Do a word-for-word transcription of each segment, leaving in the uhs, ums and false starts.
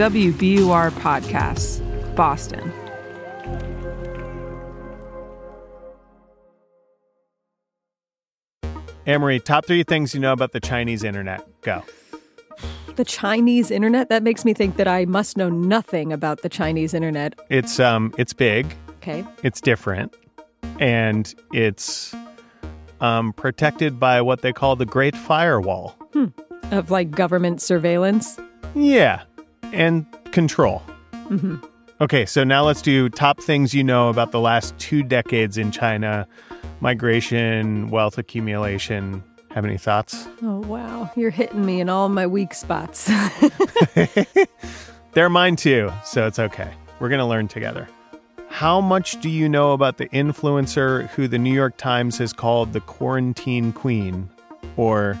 W B U R Podcasts, Boston. Anne-Marie, top three things you know about the Chinese internet. Go. The Chinese internet? That makes me think that I must know nothing about the Chinese internet. It's um, it's big. Okay. It's different. And it's um, protected by what they call the Great Firewall. Hmm. Of, like, government surveillance? Yeah. And control. Mm-hmm. Okay, so now let's do top things you know about the last two decades in China. Migration, wealth accumulation. Have any thoughts? Oh, wow. You're hitting me in all my weak spots. They're mine too, so it's okay. We're going to learn together. How much do you know about the influencer who the New York Times has called the quarantine queen, or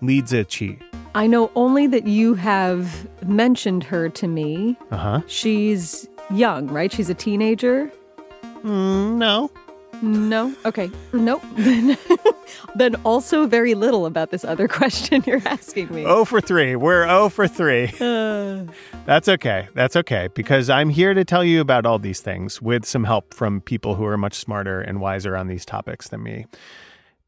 Li Ziqi? I know only that you have mentioned her to me. Uh-huh. She's young, right? She's a teenager? Mm, no. No? Okay. Nope. Then also very little about this other question you're asking me. Oh for three. We're oh for three. Uh. That's okay. That's okay. Because I'm here to tell you about all these things with some help from people who are much smarter and wiser on these topics than me.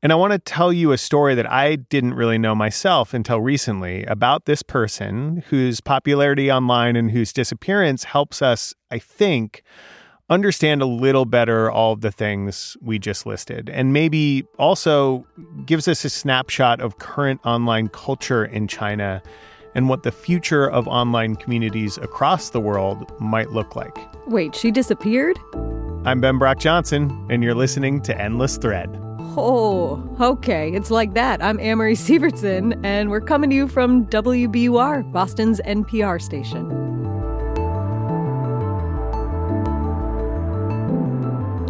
And I want to tell you a story that I didn't really know myself until recently about this person whose popularity online and whose disappearance helps us, I think, understand a little better all of the things we just listed, and maybe also gives us a snapshot of current online culture in China and what the future of online communities across the world might look like. Wait, she disappeared? I'm Ben Brock Johnson, and you're listening to Endless Thread. Oh, okay. It's like that. I'm Anne-Marie Sievertson, and we're coming to you from W B U R, Boston's N P R station.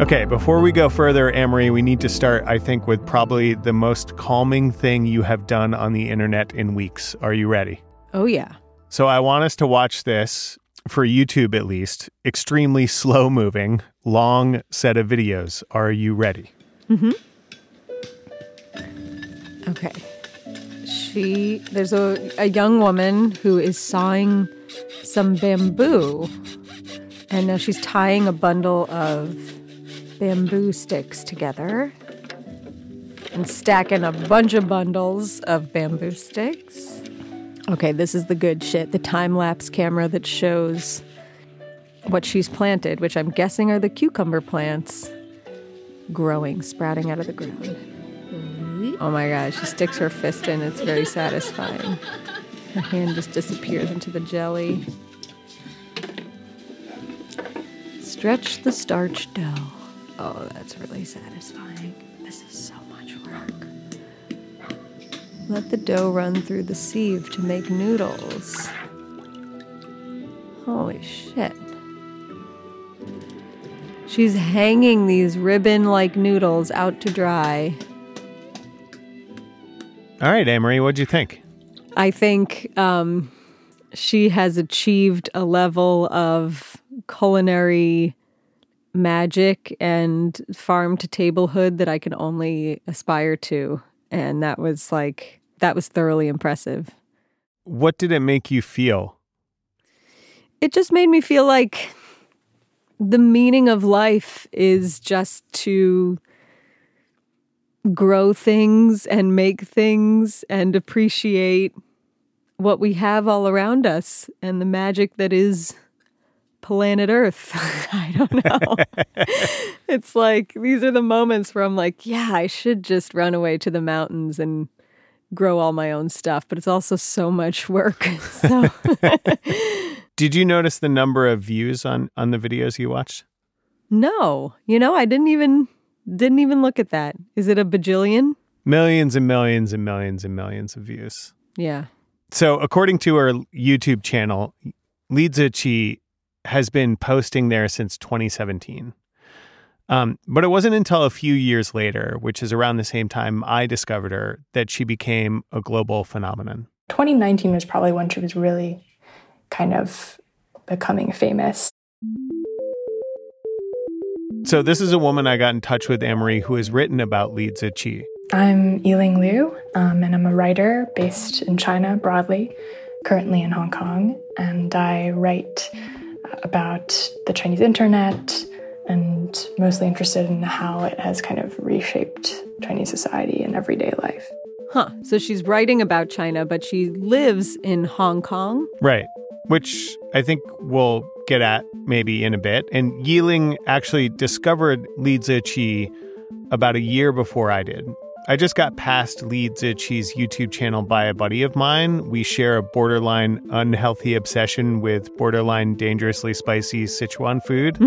Okay, before we go further, Anne-Marie, we need to start, I think, with probably the most calming thing you have done on the internet in weeks. Are you ready? Oh, yeah. So I want us to watch this, for YouTube at least, extremely slow-moving, long set of videos. Are you ready? Mm-hmm. Okay. She, there's a, a young woman who is sawing some bamboo, and now she's tying a bundle of bamboo sticks together and stacking a bunch of bundles of bamboo sticks. Okay, this is the good shit, the time-lapse camera that shows what she's planted, which I'm guessing are the cucumber plants growing, sprouting out of the ground. Oh my God, she sticks her fist in. It's very satisfying. Her hand just disappears into the jelly. Stretch the starch dough. Oh, that's really satisfying. This is so much work. Let the dough run through the sieve to make noodles. Holy shit. She's hanging these ribbon-like noodles out to dry. All right, Anne-Marie, what'd you think? I think um, she has achieved a level of culinary magic and farm-to-tablehood that I can only aspire to. And that was like, that was thoroughly impressive. What did it make you feel? It just made me feel like the meaning of life is just to grow things and make things and appreciate what we have all around us and the magic that is planet Earth. I don't know. It's like, these are the moments where I'm like, yeah, I should just run away to the mountains and grow all my own stuff, but it's also so much work. So. Did you notice the number of views on, on the videos you watched? No. You know, I didn't even didn't even look at that. Is it a bajillion? Millions and millions and millions and millions of views. Yeah. So according to her YouTube channel, Li Ziqi has been posting there since twenty seventeen. Um, but it wasn't until a few years later, which is around the same time I discovered her, that she became a global phenomenon. twenty nineteen was probably when she was really kind of becoming famous. So this is a woman I got in touch with, Anne-Marie, who has written about Li Ziqi. I'm Yiling Liu, um, and I'm a writer based in China broadly, currently in Hong Kong. and I write about the Chinese internet and mostly interested in how it has kind of reshaped Chinese society and everyday life. Huh. So she's writing about China, but she lives in Hong Kong. Right. Which I think we'll get at maybe in a bit. And Yiling actually discovered Li Ziqi about a year before I did. I just got past Li Ziqi's YouTube channel by a buddy of mine. We share a borderline unhealthy obsession with borderline dangerously spicy Sichuan food.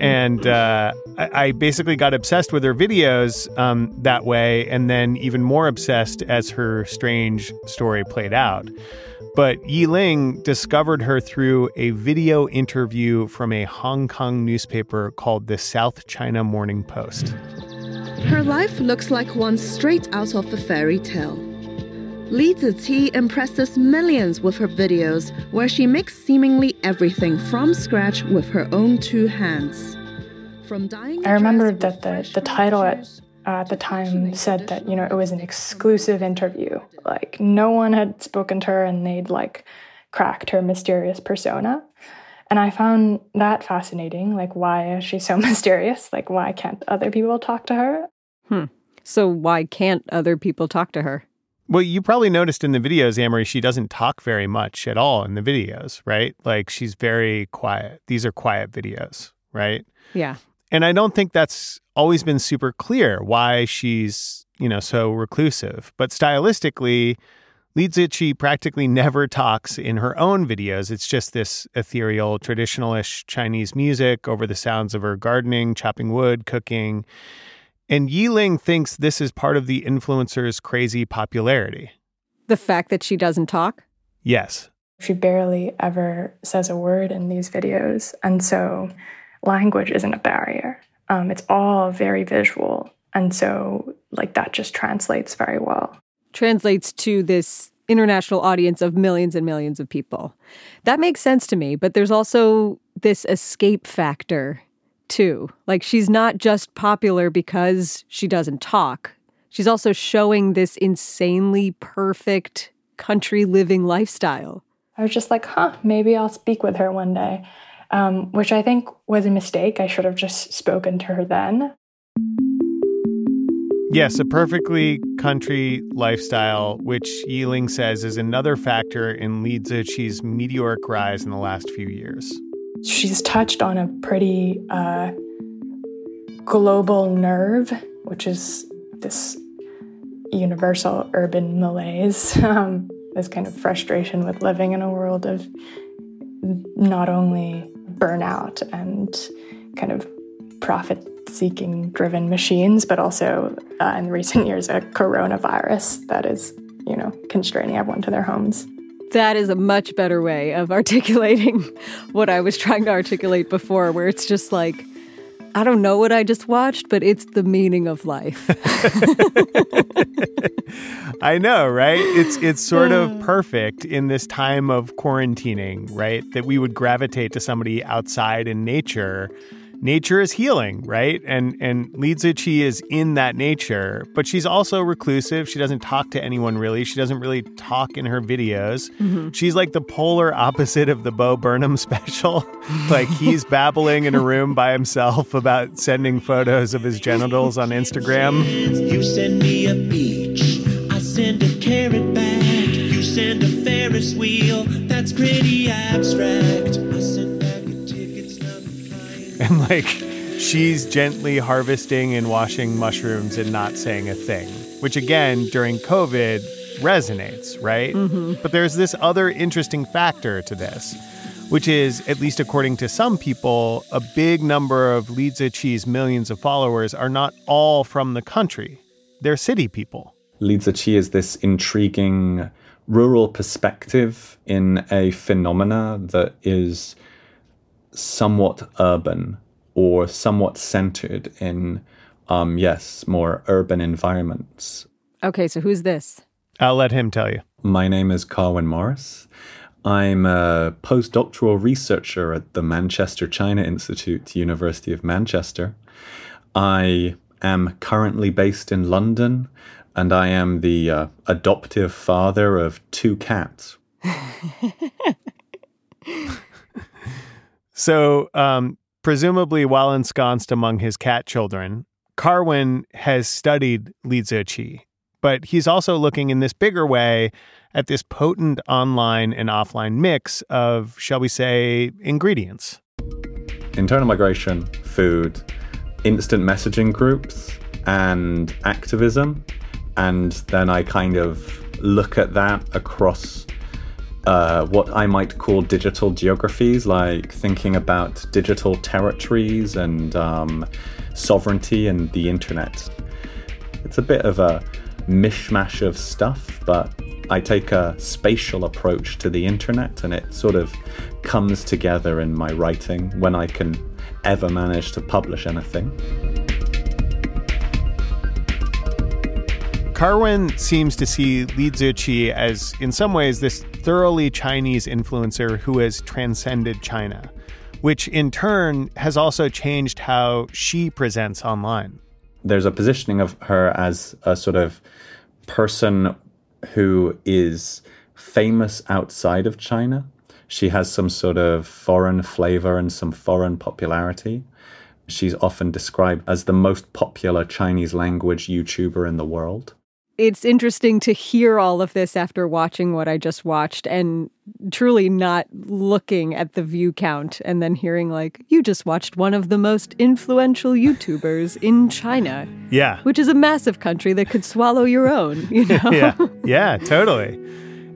and uh, I, I basically got obsessed with her videos um, that way, and then even more obsessed as her strange story played out. But Yiling discovered her through a video interview from a Hong Kong newspaper called the South China Morning Post. Her life looks like one straight out of a fairy tale. Li Ziqi impresses millions with her videos where she makes seemingly everything from scratch with her own two hands. From dyeing I remember that the, the title at, uh, at the time said that, you know, it was an exclusive interview. Like, no one had spoken to her and they'd, like, cracked her mysterious persona. And I found that fascinating. Like, why is she so mysterious? Like, why can't other people talk to her? Hmm. So why can't other people talk to her? Well, you probably noticed in the videos, Amory, she doesn't talk very much at all in the videos, right? Like, she's very quiet. These are quiet videos, right? Yeah. And I don't think that's always been super clear why she's, you know, so reclusive. But stylistically, Li Ziqi practically never talks in her own videos. It's just this ethereal, traditionalish Chinese music over the sounds of her gardening, chopping wood, cooking. And Yiling thinks this is part of the influencer's crazy popularity. The fact that she doesn't talk? Yes. She barely ever says a word in these videos. And so language isn't a barrier. Um, it's all very visual. And so, like, that just translates very well. Translates to this international audience of millions and millions of people. That makes sense to me, but there's also this escape factor, too. Like, she's not just popular because she doesn't talk. She's also showing this insanely perfect country living lifestyle. I was just like, huh, maybe I'll speak with her one day, um, which I think was a mistake. I should have just spoken to her then. Yes, a perfectly country lifestyle, which Yiling says is another factor in Li Ziqi's meteoric rise in the last few years. She's touched on a pretty uh, global nerve, which is this universal urban malaise, um, this kind of frustration with living in a world of not only burnout and kind of profit-seeking driven machines, but also uh, in recent years, a coronavirus that is, you know, constraining everyone to their homes. That is a much better way of articulating what I was trying to articulate before, where it's just like, I don't know what I just watched, but it's the meaning of life. I know, right? It's it's sort yeah. of perfect in this time of quarantining, right? That we would gravitate to somebody outside in nature. Nature is healing, right? And and Li Ziqi is in that nature, but she's also reclusive. She doesn't talk to anyone really. She doesn't really talk in her videos. Mm-hmm. She's like the polar opposite of the Bo Burnham special. Like, he's babbling in a room by himself about sending photos of his genitals on Instagram. You send me a beach. I send a carrot back. You send a Ferris wheel. That's pretty abstract. I send And, like, she's gently harvesting and washing mushrooms and not saying a thing, which, again, during COVID resonates, right? Mm-hmm. But there's this other interesting factor to this, which is, at least according to some people, a big number of Li Ziqi's millions of followers are not all from the country. They're city people. Li Ziqi is this intriguing rural perspective in a phenomena that is somewhat urban or somewhat centered in, um, yes, more urban environments. Okay, so who's this? I'll let him tell you. My name is Carwyn Morris. I'm a postdoctoral researcher at the Manchester China Institute, University of Manchester. I am currently based in London, and I am the uh, adoptive father of two cats. So um, presumably while ensconced among his cat children, Carwyn has studied Li Ziqi, but he's also looking in this bigger way at this potent online and offline mix of, shall we say, ingredients. Internal migration, food, instant messaging groups, and activism. And then I kind of look at that across uh, what I might call digital geographies, like thinking about digital territories and um, sovereignty and the internet. It's a bit of a mishmash of stuff, but I take a spatial approach to the internet, and it sort of comes together in my writing when I can ever manage to publish anything. Carwyn seems to see Li Ziqi as, in some ways, this thoroughly Chinese influencer who has transcended China, which in turn has also changed how she presents online. There's a positioning of her as a sort of person who is famous outside of China. She has some sort of foreign flavor and some foreign popularity. She's often described as the most popular Chinese language YouTuber in the world. It's interesting to hear all of this after watching what I just watched and truly not looking at the view count and then hearing like, you just watched one of the most influential YouTubers in China. Yeah. Which is a massive country that could swallow your own, you know? yeah. yeah, totally.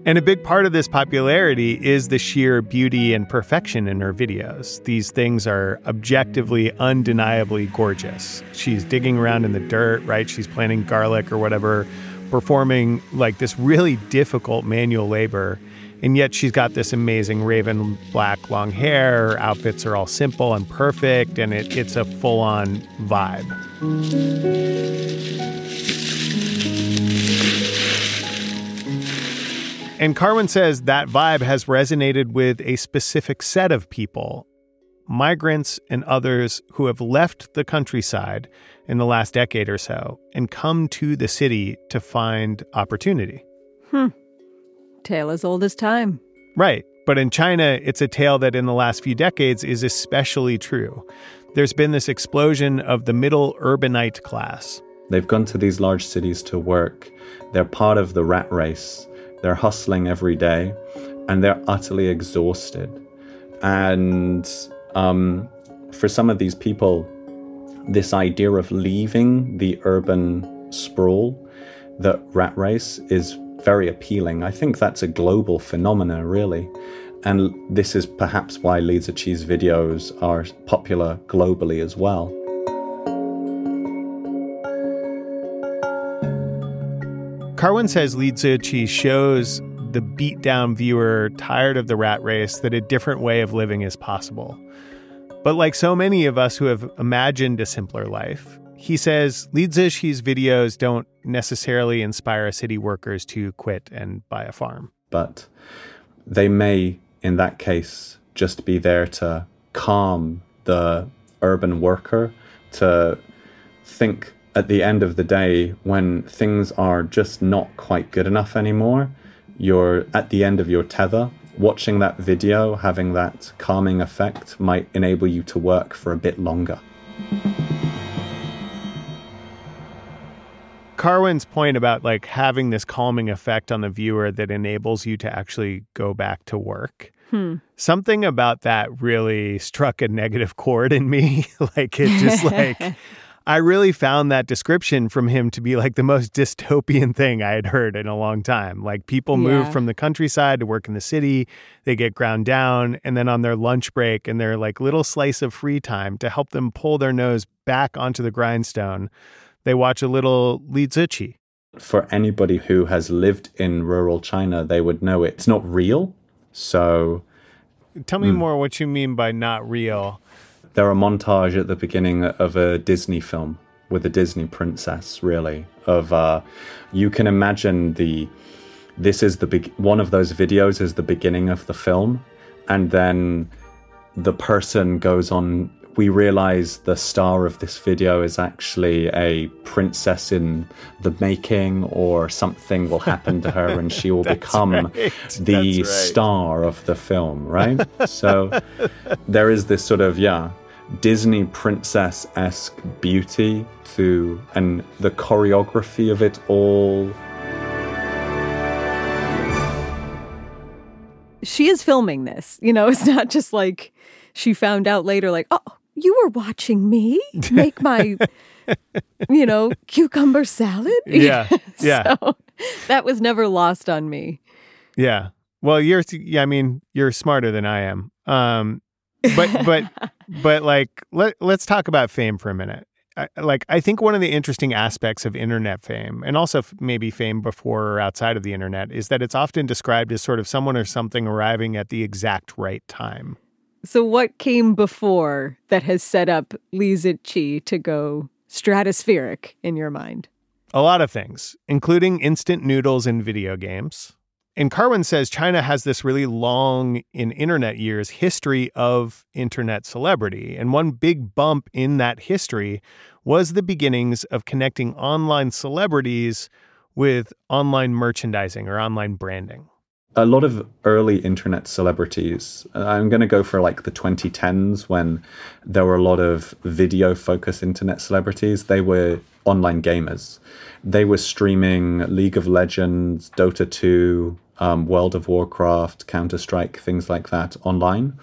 And a big part of this popularity is the sheer beauty and perfection in her videos. These things are objectively, undeniably gorgeous. She's digging around in the dirt, right? She's planting garlic or whatever, performing like this really difficult manual labor. And yet she's got this amazing raven black long hair. Her outfits are all simple and perfect. And it, it's a full-on vibe. And Carwyn says that vibe has resonated with a specific set of people, migrants and others who have left the countryside in the last decade or so and come to the city to find opportunity. Hmm. Tale as old as time. Right. But in China, it's a tale that in the last few decades is especially true. There's been this explosion of the middle urbanite class. They've gone to these large cities to work. They're part of the rat race. They're hustling every day, and they're utterly exhausted. And um, for some of these people, this idea of leaving the urban sprawl, the rat race, is very appealing. I think that's a global phenomena, really. And this is perhaps why Li Ziqi's videos are popular globally as well. Carwyn says Li Ziqi shows the beat-down viewer tired of the rat race that a different way of living is possible. But like so many of us who have imagined a simpler life, he says Li Ziqi's videos don't necessarily inspire city workers to quit and buy a farm. But they may, in that case, just be there to calm the urban worker, to think at the end of the day, when things are just not quite good enough anymore, you're at the end of your tether. Watching that video, having that calming effect, might enable you to work for a bit longer. Carwyn's point about like having this calming effect on the viewer that enables you to actually go back to work. Hmm. Something about that really struck a negative chord in me. like it just like... I really found that description from him to be like the most dystopian thing I had heard in a long time. Like people move yeah. from the countryside to work in the city, they get ground down, and then on their lunch break and their like little slice of free time to help them pull their nose back onto the grindstone, they watch a little Li Ziqi. For anybody who has lived in rural China, they would know it's not real. So tell me mm. more what you mean by not real. They're a montage at the beginning of a Disney film with a Disney princess, really, of uh, you can imagine the this is the be- one of those videos is the beginning of the film, and then the person goes on we realize the star of this video is actually a princess in the making, or something will happen to her and she will become right. the right. star of the film, right? So there is this sort of, yeah, Disney princess-esque beauty to, and the choreography of it all. She is filming this, you know, it's not just like she found out later, like, oh, you were watching me make my, you know, cucumber salad. Yeah. Yeah. So, that was never lost on me. Yeah. Well, you're, yeah, I mean, you're smarter than I am. Um, but, but, but like, let, let's talk about fame for a minute. I, like, I think one of the interesting aspects of internet fame, and also f- maybe fame before or outside of the internet, is that it's often described as sort of someone or something arriving at the exact right time. So what came before that has set up Li Ziqi to go stratospheric in your mind? A lot of things, including instant noodles and video games. And Carwyn says China has this really long, in internet years, history of internet celebrity. And one big bump in that history was the beginnings of connecting online celebrities with online merchandising or online branding. A lot of early internet celebrities, I'm going to go for like the twenty tens when there were a lot of video-focused internet celebrities. They were online gamers. They were streaming League of Legends, Dota two, um, World of Warcraft, Counter-Strike, things like that online.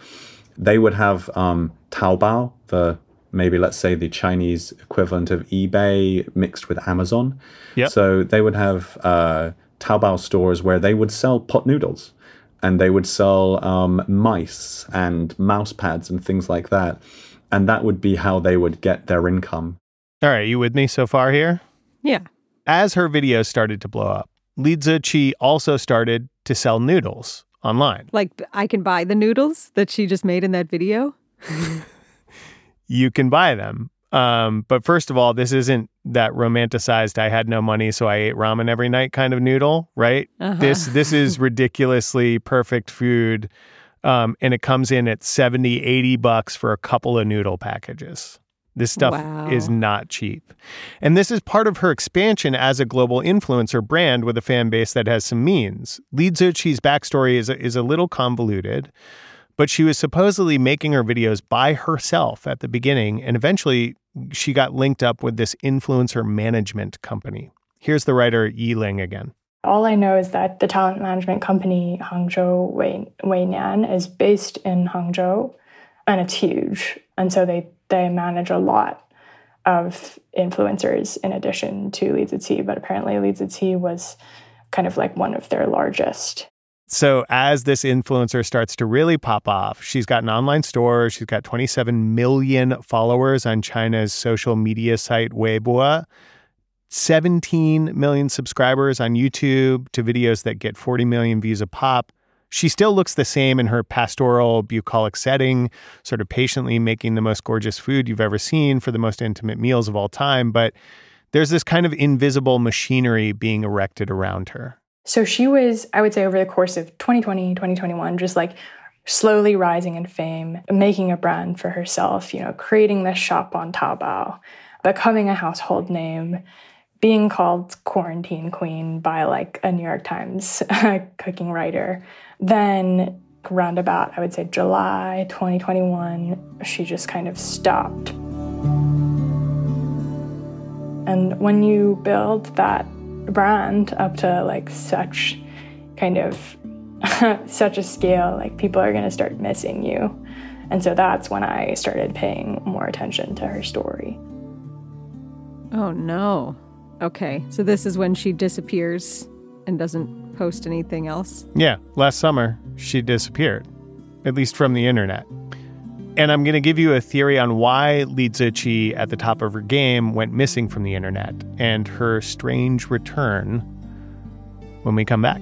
They would have um, Taobao, the maybe let's say the Chinese equivalent of eBay mixed with Amazon. Yep. So they would have uh, Taobao stores where they would sell pot noodles and they would sell um, mice and mouse pads and things like that. And that would be how they would get their income. All right, you with me so far here? Yeah. As her videos started to blow up, Li Ziqi also started to sell noodles online. Like, I can buy the noodles that she just made in that video? You can buy them. Um, but first of all, this isn't that romanticized, I had no money, so I ate ramen every night kind of noodle, right? Uh-huh. This this is ridiculously perfect food, um, and it comes in at seventy, eighty bucks for a couple of noodle packages. This stuff wow. is not cheap. And this is part of her expansion as a global influencer brand with a fan base that has some means. Li Ziqi's backstory is a, is a little convoluted, but she was supposedly making her videos by herself at the beginning, and eventually she got linked up with this influencer management company. Here's the writer Yiling again. All I know is that the talent management company Hangzhou Wei Wei Nian is based in Hangzhou, and it's huge. And so they They manage a lot of influencers in addition to Li Ziqi, but apparently Li Ziqi was kind of like one of their largest. So as this influencer starts to really pop off, she's got an online store. She's got twenty-seven million followers on China's social media site Weibo, seventeen million subscribers on YouTube to videos that get forty million views a pop. She still looks the same in her pastoral, bucolic setting, sort of patiently making the most gorgeous food you've ever seen for the most intimate meals of all time. But there's this kind of invisible machinery being erected around her. So she was, I would say, over the course of twenty twenty, twenty twenty-one, just like slowly rising in fame, making a brand for herself, you know, creating this shop on Taobao, becoming a household name, being called Quarantine Queen by like a New York Times cooking writer. Then around about, I would say July twenty twenty-one, she just kind of stopped. And when you build that brand up to like such kind of such a scale, like people are going to start missing you. And so that's when I started paying more attention to her story. Oh no. Okay. So this is when she disappears and doesn't post anything else? Yeah. Last summer, she disappeared, at least from the internet. And I'm going to give you a theory on why Li Ziqi, at the top of her game, went missing from the internet and her strange return when we come back.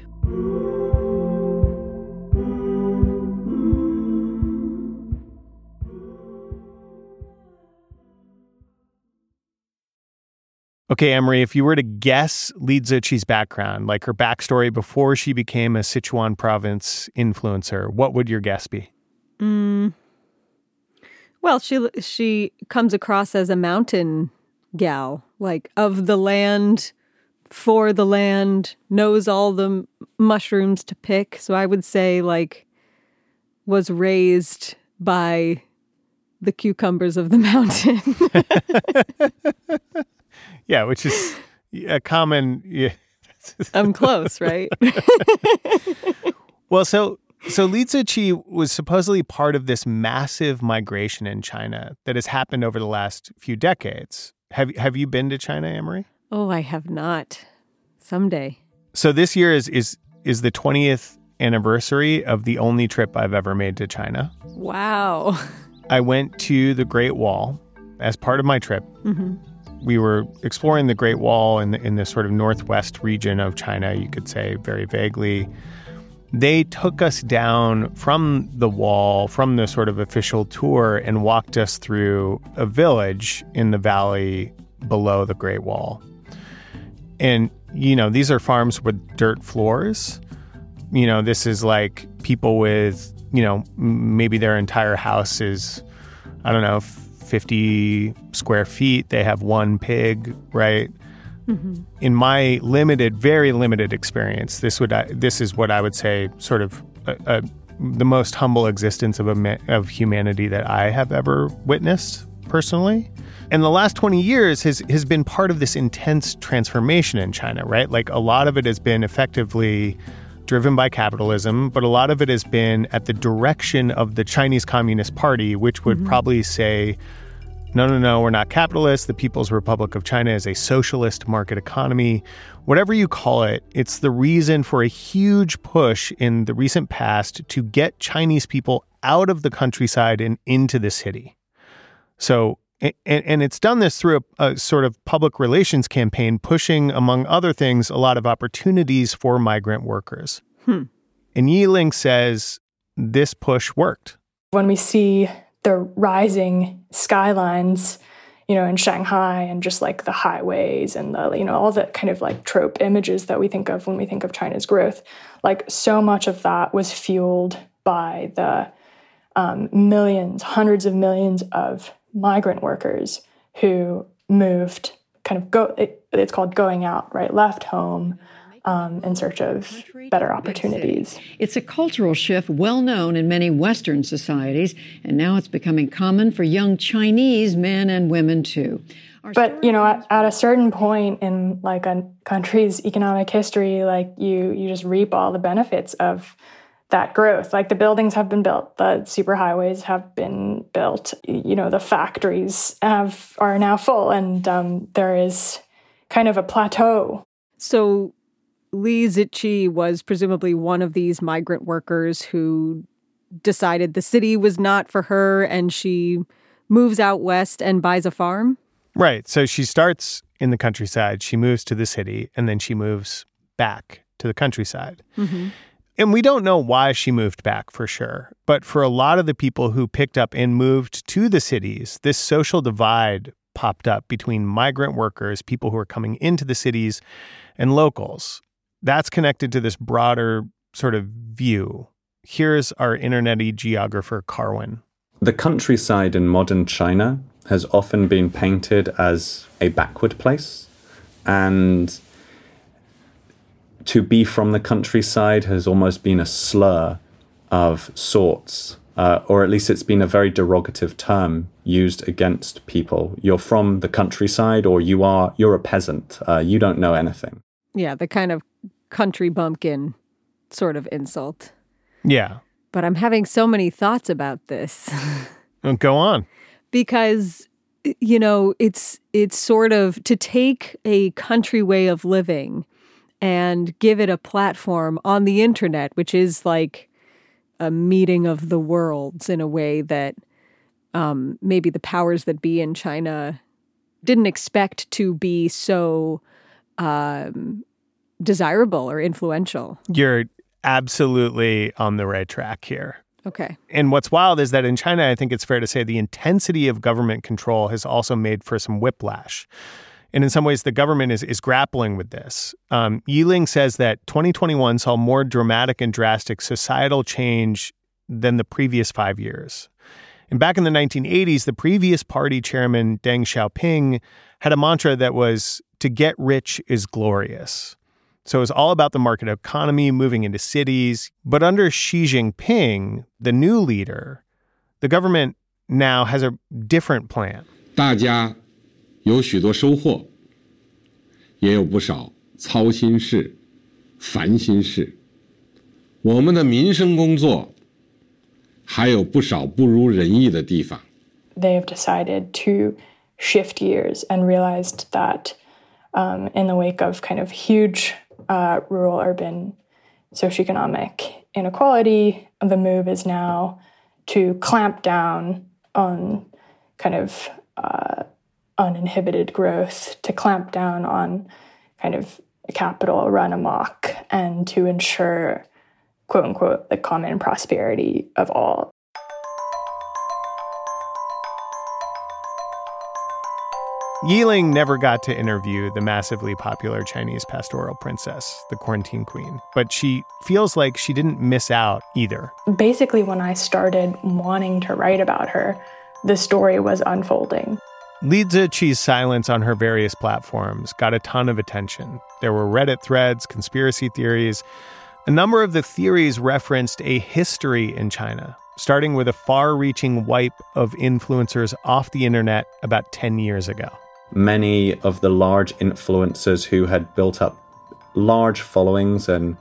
Okay, Emery, if you were to guess Li Ziqi's background, like her backstory before she became a Sichuan province influencer, what would your guess be? Mm. Well, she she comes across as a mountain gal, like of the land, for the land, knows all the mushrooms to pick. So I would say like was raised by the cucumbers of the mountain. Yeah, which is a common... Yeah. I'm close, right? Well, so so Li Ziqi was supposedly part of this massive migration in China that has happened over the last few decades. Have, have you been to China, Amory? Oh, I have not. Someday. So this year is is is the twentieth anniversary of the only trip I've ever made to China. Wow. I went to the Great Wall as part of my trip. Mm-hmm. We were exploring the Great Wall in the, in the sort of northwest region of China, you could say, very vaguely. They took us down from the wall, from the sort of official tour, and walked us through a village in the valley below the Great Wall. And, you know, these are farms with dirt floors. You know, this is like people with, you know, maybe their entire house is, I don't know, fifty square feet. They have one pig, right? Mm-hmm. In my limited, very limited experience, this would I, this is what I would say sort of a, a, the most humble existence of a, of humanity that I have ever witnessed personally. And the last twenty years has has been part of this intense transformation in China, right? Like a lot of it has been effectively driven by capitalism, but a lot of it has been at the direction of the Chinese Communist Party, which would mm-hmm. probably say, no, no, no, we're not capitalist. The People's Republic of China is a socialist market economy. Whatever you call it, it's the reason for a huge push in the recent past to get Chinese people out of the countryside and into the city. So, and, and it's done this through a, a sort of public relations campaign, pushing, among other things, a lot of opportunities for migrant workers. Hmm. And Yiling says this push worked. When we see the rising skylines, you know, in Shanghai and just like the highways and the, you know, all the kind of like trope images that we think of when we think of China's growth, like so much of that was fueled by the um, millions, hundreds of millions of migrant workers who moved kind of go, it, it's called going out, right? Left home um, in search of better opportunities. It's a cultural shift well known in many Western societies, and now it's becoming common for young Chinese men and women too. Our but, you know, at, at a certain point in like a country's economic history, like you, you just reap all the benefits of that growth. Like the buildings have been built, the superhighways have been built, you know, the factories have are now full, and um, there is kind of a plateau. So Li Ziqi was presumably one of these migrant workers who decided the city was not for her, and she moves out west and buys a farm? Right. So she starts in the countryside, she moves to the city, and then she moves back to the countryside. Mm-hmm. And we don't know why she moved back for sure. But for a lot of the people who picked up and moved to the cities, this social divide popped up between migrant workers, people who are coming into the cities, and locals. That's connected to this broader sort of view. Here's our internet-y geographer, Carwyn. The countryside in modern China has often been painted as a backward place, and to be from the countryside has almost been a slur of sorts, uh, or at least it's been a very derogative term used against people. You're from the countryside, or you are, you're a peasant. Uh, you don't know anything. Yeah, the kind of country bumpkin sort of insult. Yeah. But I'm having so many thoughts about this. Go on. Because, you know, it's it's sort of to take a country way of living and give it a platform on the internet, which is like a meeting of the worlds in a way that um, maybe the powers that be in China didn't expect to be so um, desirable or influential. You're absolutely on the right track here. Okay. And what's wild is that in China, I think it's fair to say the intensity of government control has also made for some whiplash. And in some ways, the government is, is grappling with this. Um, Yiling says that twenty twenty-one saw more dramatic and drastic societal change than the previous five years. And back in the nineteen eighties, the previous party chairman, Deng Xiaoping, had a mantra that was, to get rich is glorious. So it's all about the market economy, moving into cities. But under Xi Jinping, the new leader, the government now has a different plan. They have decided to shift gears and realized that um, in the wake of kind of huge Uh, rural-urban socioeconomic inequality, the move is now to clamp down on kind of uh, uninhibited growth, to clamp down on kind of capital run amok, and to ensure, quote-unquote, the common prosperity of all. Yiling never got to interview the massively popular Chinese pastoral princess, the Quarantine Queen, but she feels like she didn't miss out either. Basically, when I started wanting to write about her, the story was unfolding. Li Ziqi's silence on her various platforms got a ton of attention. There were Reddit threads, conspiracy theories. A number of the theories referenced a history in China, starting with a far-reaching wipe of influencers off the internet about ten years ago. Many of the large influencers who had built up large followings and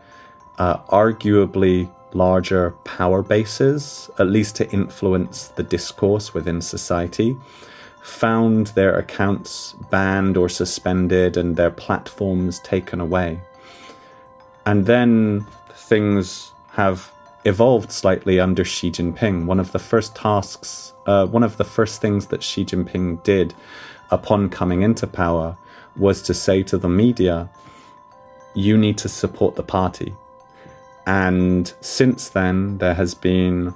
uh, arguably larger power bases, at least to influence the discourse within society, found their accounts banned or suspended and their platforms taken away. And then things have evolved slightly under Xi Jinping. One of the first tasks, uh, one of the first things that Xi Jinping did upon coming into power was to say to the media, you need to support the party. And since then, there has been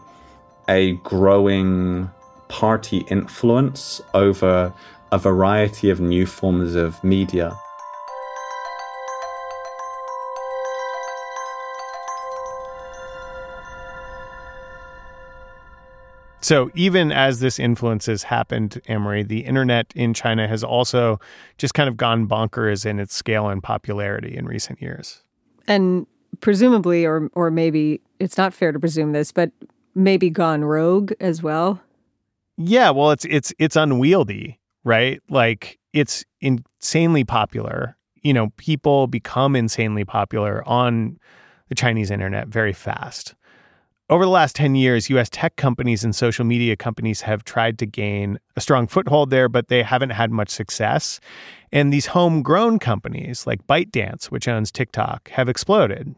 a growing party influence over a variety of new forms of media. So even as this influence has happened, Amory, the internet in China has also just kind of gone bonkers in its scale and popularity in recent years. And presumably, or or maybe it's not fair to presume this, but maybe gone rogue as well. Yeah, well, it's it's it's unwieldy, right? Like it's insanely popular. You know, people become insanely popular on the Chinese internet very fast. Over the last ten years, U S tech companies and social media companies have tried to gain a strong foothold there, but they haven't had much success. And these homegrown companies like ByteDance, which owns TikTok, have exploded,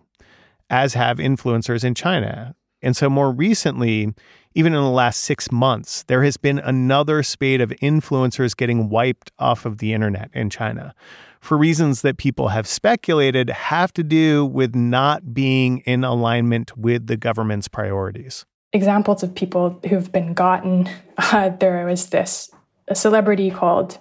as have influencers in China. And so more recently, even in the last six months, there has been another spate of influencers getting wiped off of the internet in China for reasons that people have speculated have to do with not being in alignment with the government's priorities. Examples of people who've been gotten, uh, there was this a celebrity called,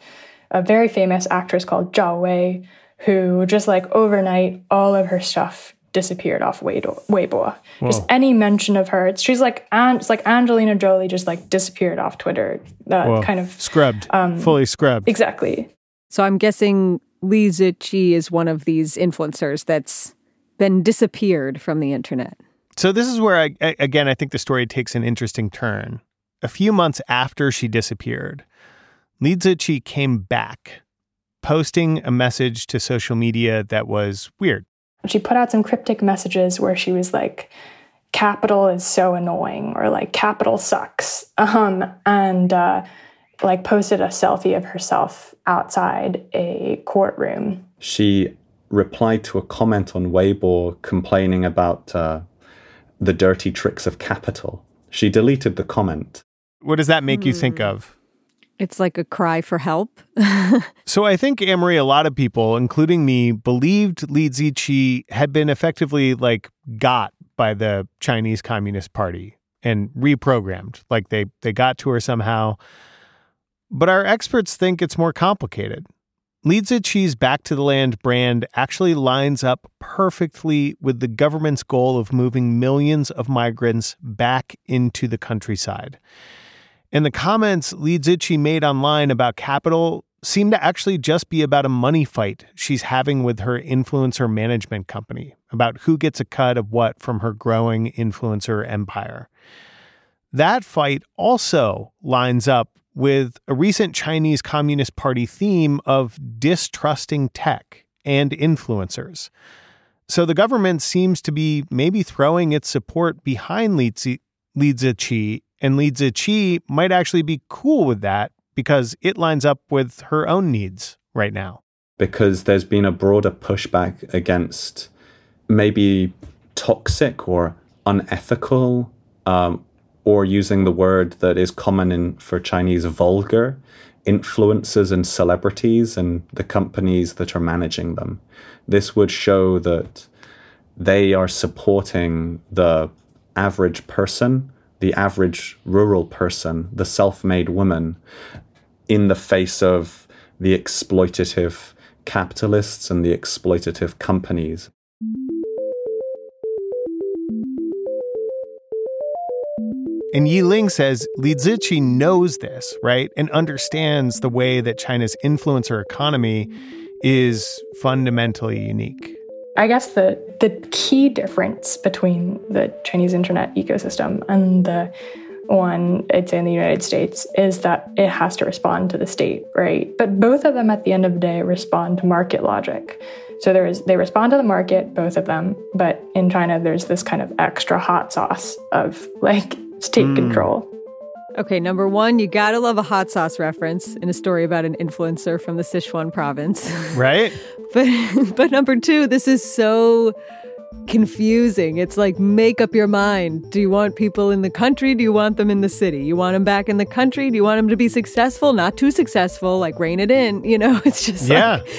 a very famous actress called Zhao Wei, who just like overnight, all of her stuff disappeared off Weibo. Whoa. Just any mention of her, she's like, and it's like Angelina Jolie just like disappeared off Twitter. Uh, kind of scrubbed, um, fully scrubbed. Exactly. So I'm guessing Li Ziqi is one of these influencers that's then disappeared from the internet. So this is where, I, I, again, I think the story takes an interesting turn. A few months after she disappeared, Li Ziqi came back, posting a message to social media that was weird. She put out some cryptic messages where she was like, capital is so annoying, or like, capital sucks, um, and uh, like posted a selfie of herself outside a courtroom. She replied to a comment on Weibo complaining about uh, the dirty tricks of capital. She deleted the comment. What does that make mm. you think of? It's like a cry for help. So I think, Anne-Marie, a lot of people, including me, believed Li Ziqi had been effectively like got by the Chinese Communist Party and reprogrammed. Like they, they got to her somehow. But our experts think it's more complicated. Li Ziqi's Back to the Land brand actually lines up perfectly with the government's goal of moving millions of migrants back into the countryside. And the comments Li Ziqi made online about capital seem to actually just be about a money fight she's having with her influencer management company, about who gets a cut of what from her growing influencer empire. That fight also lines up with a recent Chinese Communist Party theme of distrusting tech and influencers. So the government seems to be maybe throwing its support behind Li Ziqi, and Li Ziqi might actually be cool with that because it lines up with her own needs right now. Because there's been a broader pushback against maybe toxic or unethical, um, or using the word that is common in for Chinese vulgar, influencers and celebrities and the companies that are managing them. This would show that they are supporting the average person, the average rural person, the self-made woman, in the face of the exploitative capitalists and the exploitative companies. And Yiling says Li Ziqi knows this, right, and understands the way that China's influencer economy is fundamentally unique. I guess the, the key difference between the Chinese internet ecosystem and the one, I'd say, in the United States is that it has to respond to the state, right? But both of them, at the end of the day, respond to market logic. So there is, they respond to the market, both of them, but in China, there's this kind of extra hot sauce of, like, state mm. control. Okay, number one, you gotta love a hot sauce reference in a story about an influencer from the Sichuan province. Right? but but number two, this is so confusing. It's like, make up your mind. Do you want people in the country? Do you want them in the city? You want them back in the country? Do you want them to be successful? Not too successful, like rein it in. You know, it's just yeah. like...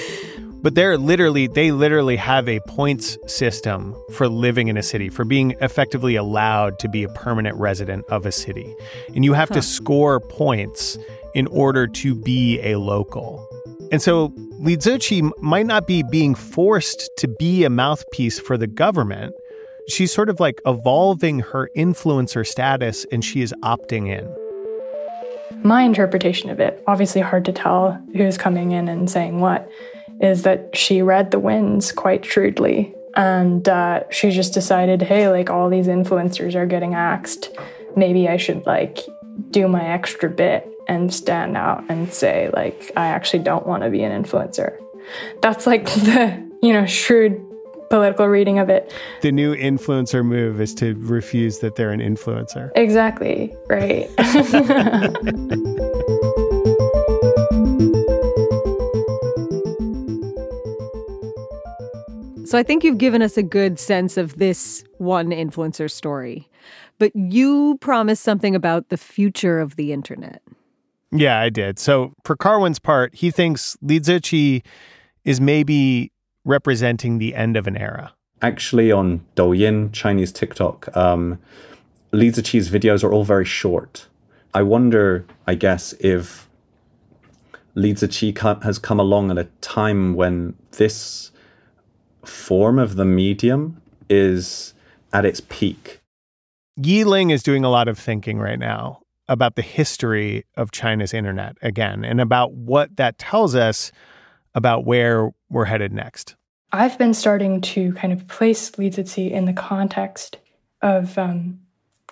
But they're literally, they literally have a points system for living in a city, for being effectively allowed to be a permanent resident of a city. And you have huh. to score points in order to be a local. And so Li Ziqi might not be being forced to be a mouthpiece for the government. She's sort of like evolving her influencer status, and she is opting in. My interpretation of it, obviously hard to tell who's coming in and saying what, is that she read the winds quite shrewdly. And uh, she just decided, hey, like, all these influencers are getting axed. Maybe I should, like, do my extra bit and stand out and say, like, I actually don't want to be an influencer. That's, like, the, you know, shrewd political reading of it. The new influencer move is to refuse that they're an influencer. Exactly, right. So I think you've given us a good sense of this one influencer story, but you promised something about the future of the internet. Yeah, I did. So for Carwyn's part, he thinks Li Ziqi is maybe representing the end of an era. Actually, on Douyin, Chinese TikTok, um, Li Ziqi's videos are all very short. I wonder, I guess, if Li Ziqi has come along at a time when this form of the medium is at its peak. Yiling is doing a lot of thinking right now about the history of China's internet again, and about what that tells us about where we're headed next. I've been starting to kind of place Li Ziqi in the context of um,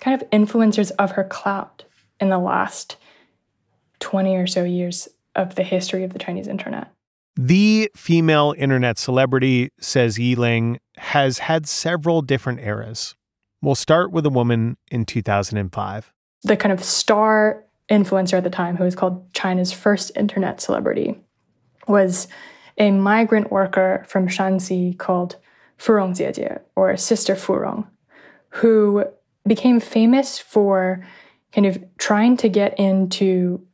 kind of influencers of her clout in the last twenty or so years of the history of the Chinese internet. The female internet celebrity, says Yiling, has had several different eras. We'll start with a woman in two thousand five. The kind of star influencer at the time, who was called China's first internet celebrity, was a migrant worker from Shanxi called Furong Jiejie, or Sister Furong, who became famous for kind of trying to get into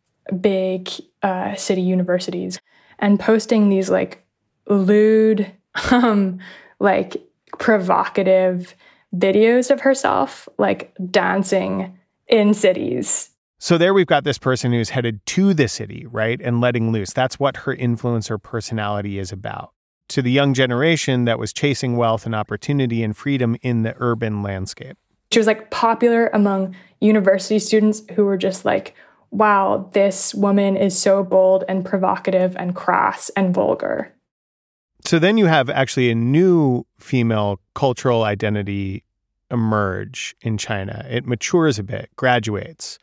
big uh, city universities and posting these like lewd, um, like provocative videos of herself, like dancing in cities. So there we've got this person who's headed to the city, right? And letting loose. That's what her influencer personality is about. To the young generation that was chasing wealth and opportunity and freedom in the urban landscape. She was like popular among university students who were just like, wow, this woman is so bold and provocative and crass and vulgar. So then you have actually a new female cultural identity emerge in China. It matures a bit, graduates,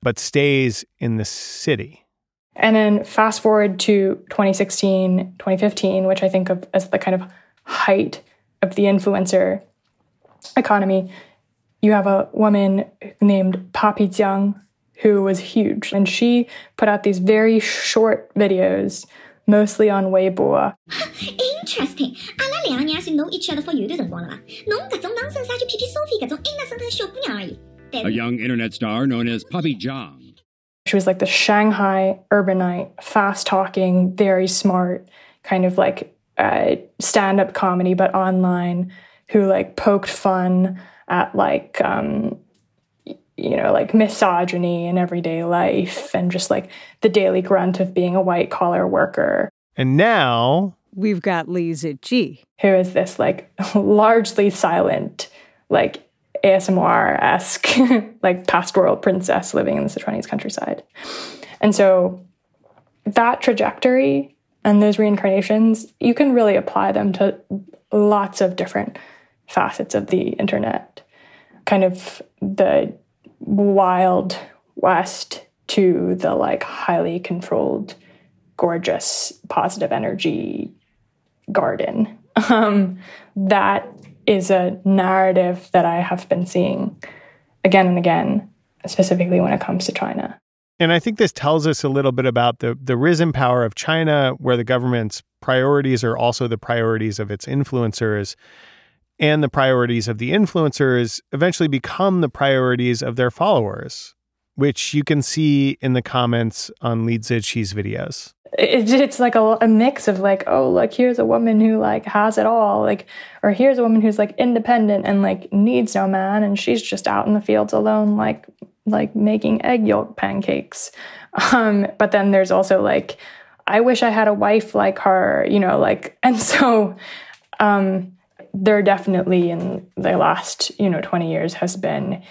but stays in the city. And then fast forward to twenty sixteen, twenty fifteen, which I think of as the kind of height of the influencer economy. You have a woman named Papi Jiang, who was huge. And she put out these very short videos, mostly on Weibo. Interesting. A young internet star known as Papi Jiang. She was like the Shanghai urbanite, fast-talking, very smart, kind of like uh, stand-up comedy, but online, who like poked fun at like, um, you know, like misogyny in everyday life and just like the daily grunt of being a white-collar worker. And now we've got Li Ziqi, who is this like largely silent, like A S M R-esque, like pastoral princess living in the Sichuanese countryside. And so that trajectory and those reincarnations, you can really apply them to lots of different facets of the internet. Kind of the wild west to the like highly controlled, gorgeous, positive energy garden. Um, that is a narrative that I have been seeing again and again, specifically when it comes to China. And I think this tells us a little bit about the, the risen power of China, where the government's priorities are also the priorities of its influencers, and the priorities of the influencers eventually become the priorities of their followers, which you can see in the comments on Li Ziqi's videos. It, it's like a, a mix of like, oh, look, here's a woman who like has it all, like, or here's a woman who's like independent and like needs no man, and she's just out in the fields alone, like like making egg yolk pancakes. Um, but then there's also like, I wish I had a wife like her, you know, like, and so um, there definitely in the last, you know, twenty years has been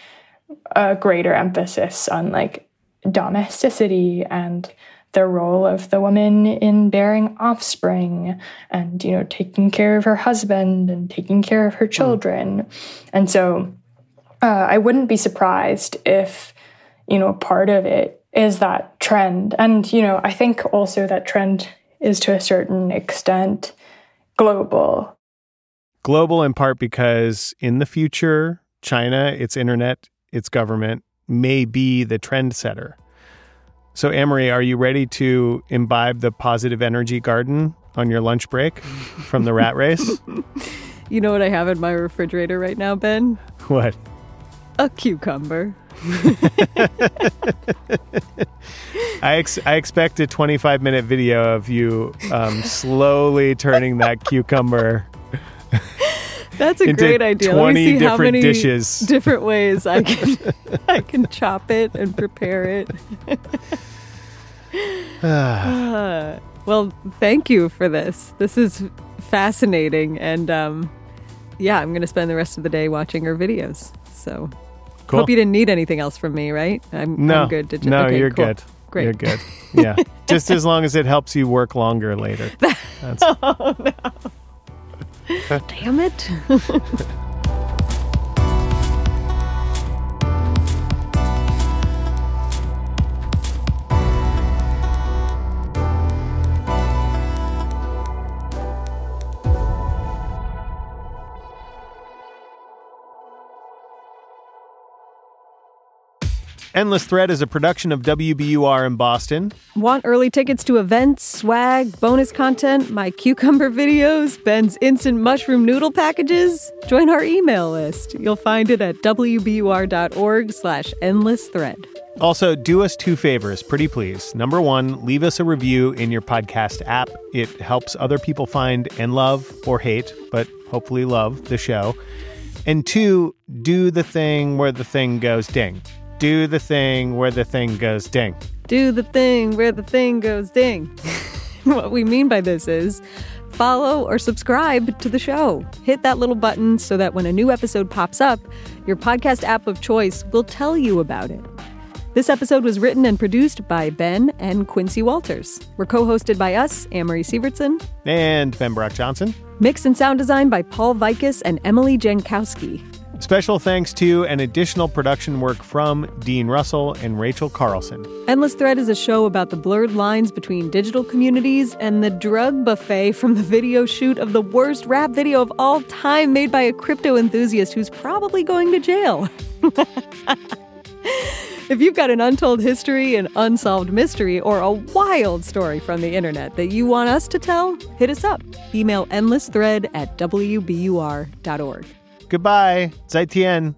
a greater emphasis on like domesticity and the role of the woman in bearing offspring and, you know, taking care of her husband and taking care of her children. Mm. And so uh, I wouldn't be surprised if, you know, part of it is that trend. And, you know, I think also that trend is to a certain extent global. Global in part because in the future, China, its internet, its government may be the trendsetter. So, Anne-Marie, are you ready to imbibe the positive energy garden on your lunch break from the rat race? You know what I have in my refrigerator right now, Ben? What? A cucumber. I, ex- I expect a twenty-five minute video of you um, slowly turning that cucumber That's a great idea. Let me see how many dishes. different ways I can I can chop it and prepare it. uh, well, thank you for this. This is fascinating, and um, yeah, I'm going to spend the rest of the day watching her videos. So, cool. Hope you didn't need anything else from me, right? I'm, no, I'm good. Did you? No, okay, you're cool. Good. Great. You're good. Yeah, just as long as it helps you work longer later. That's... Oh no. Damn it. Endless Thread is a production of W B U R in Boston. Want early tickets to events, swag, bonus content, my cucumber videos, Ben's instant mushroom noodle packages? Join our email list. You'll find it at wbur.org slash endless thread. Also, do us two favors, pretty please. Number one, leave us a review in your podcast app. It helps other people find and love or hate, but hopefully love the show. And two, do the thing where the thing goes ding. Do the thing where the thing goes ding. Do the thing where the thing goes ding. What we mean by this is follow or subscribe to the show. Hit that little button so that when a new episode pops up, your podcast app of choice will tell you about it. This episode was written and produced by Ben and Quincy Walters. We're co-hosted by us, Anne-Marie Sievertson. And Ben Brock Johnson. Mix and sound design by Paul Vikas and Emily Jankowski. Special thanks to and additional production work from Dean Russell and Rachel Carlson. Endless Thread is a show about the blurred lines between digital communities and the drug buffet from the video shoot of the worst rap video of all time made by a crypto enthusiast who's probably going to jail. If you've got an untold history, an unsolved mystery, or a wild story from the internet that you want us to tell, hit us up. Email endlessthread at w b u r dot org. Goodbye. Zai Tian.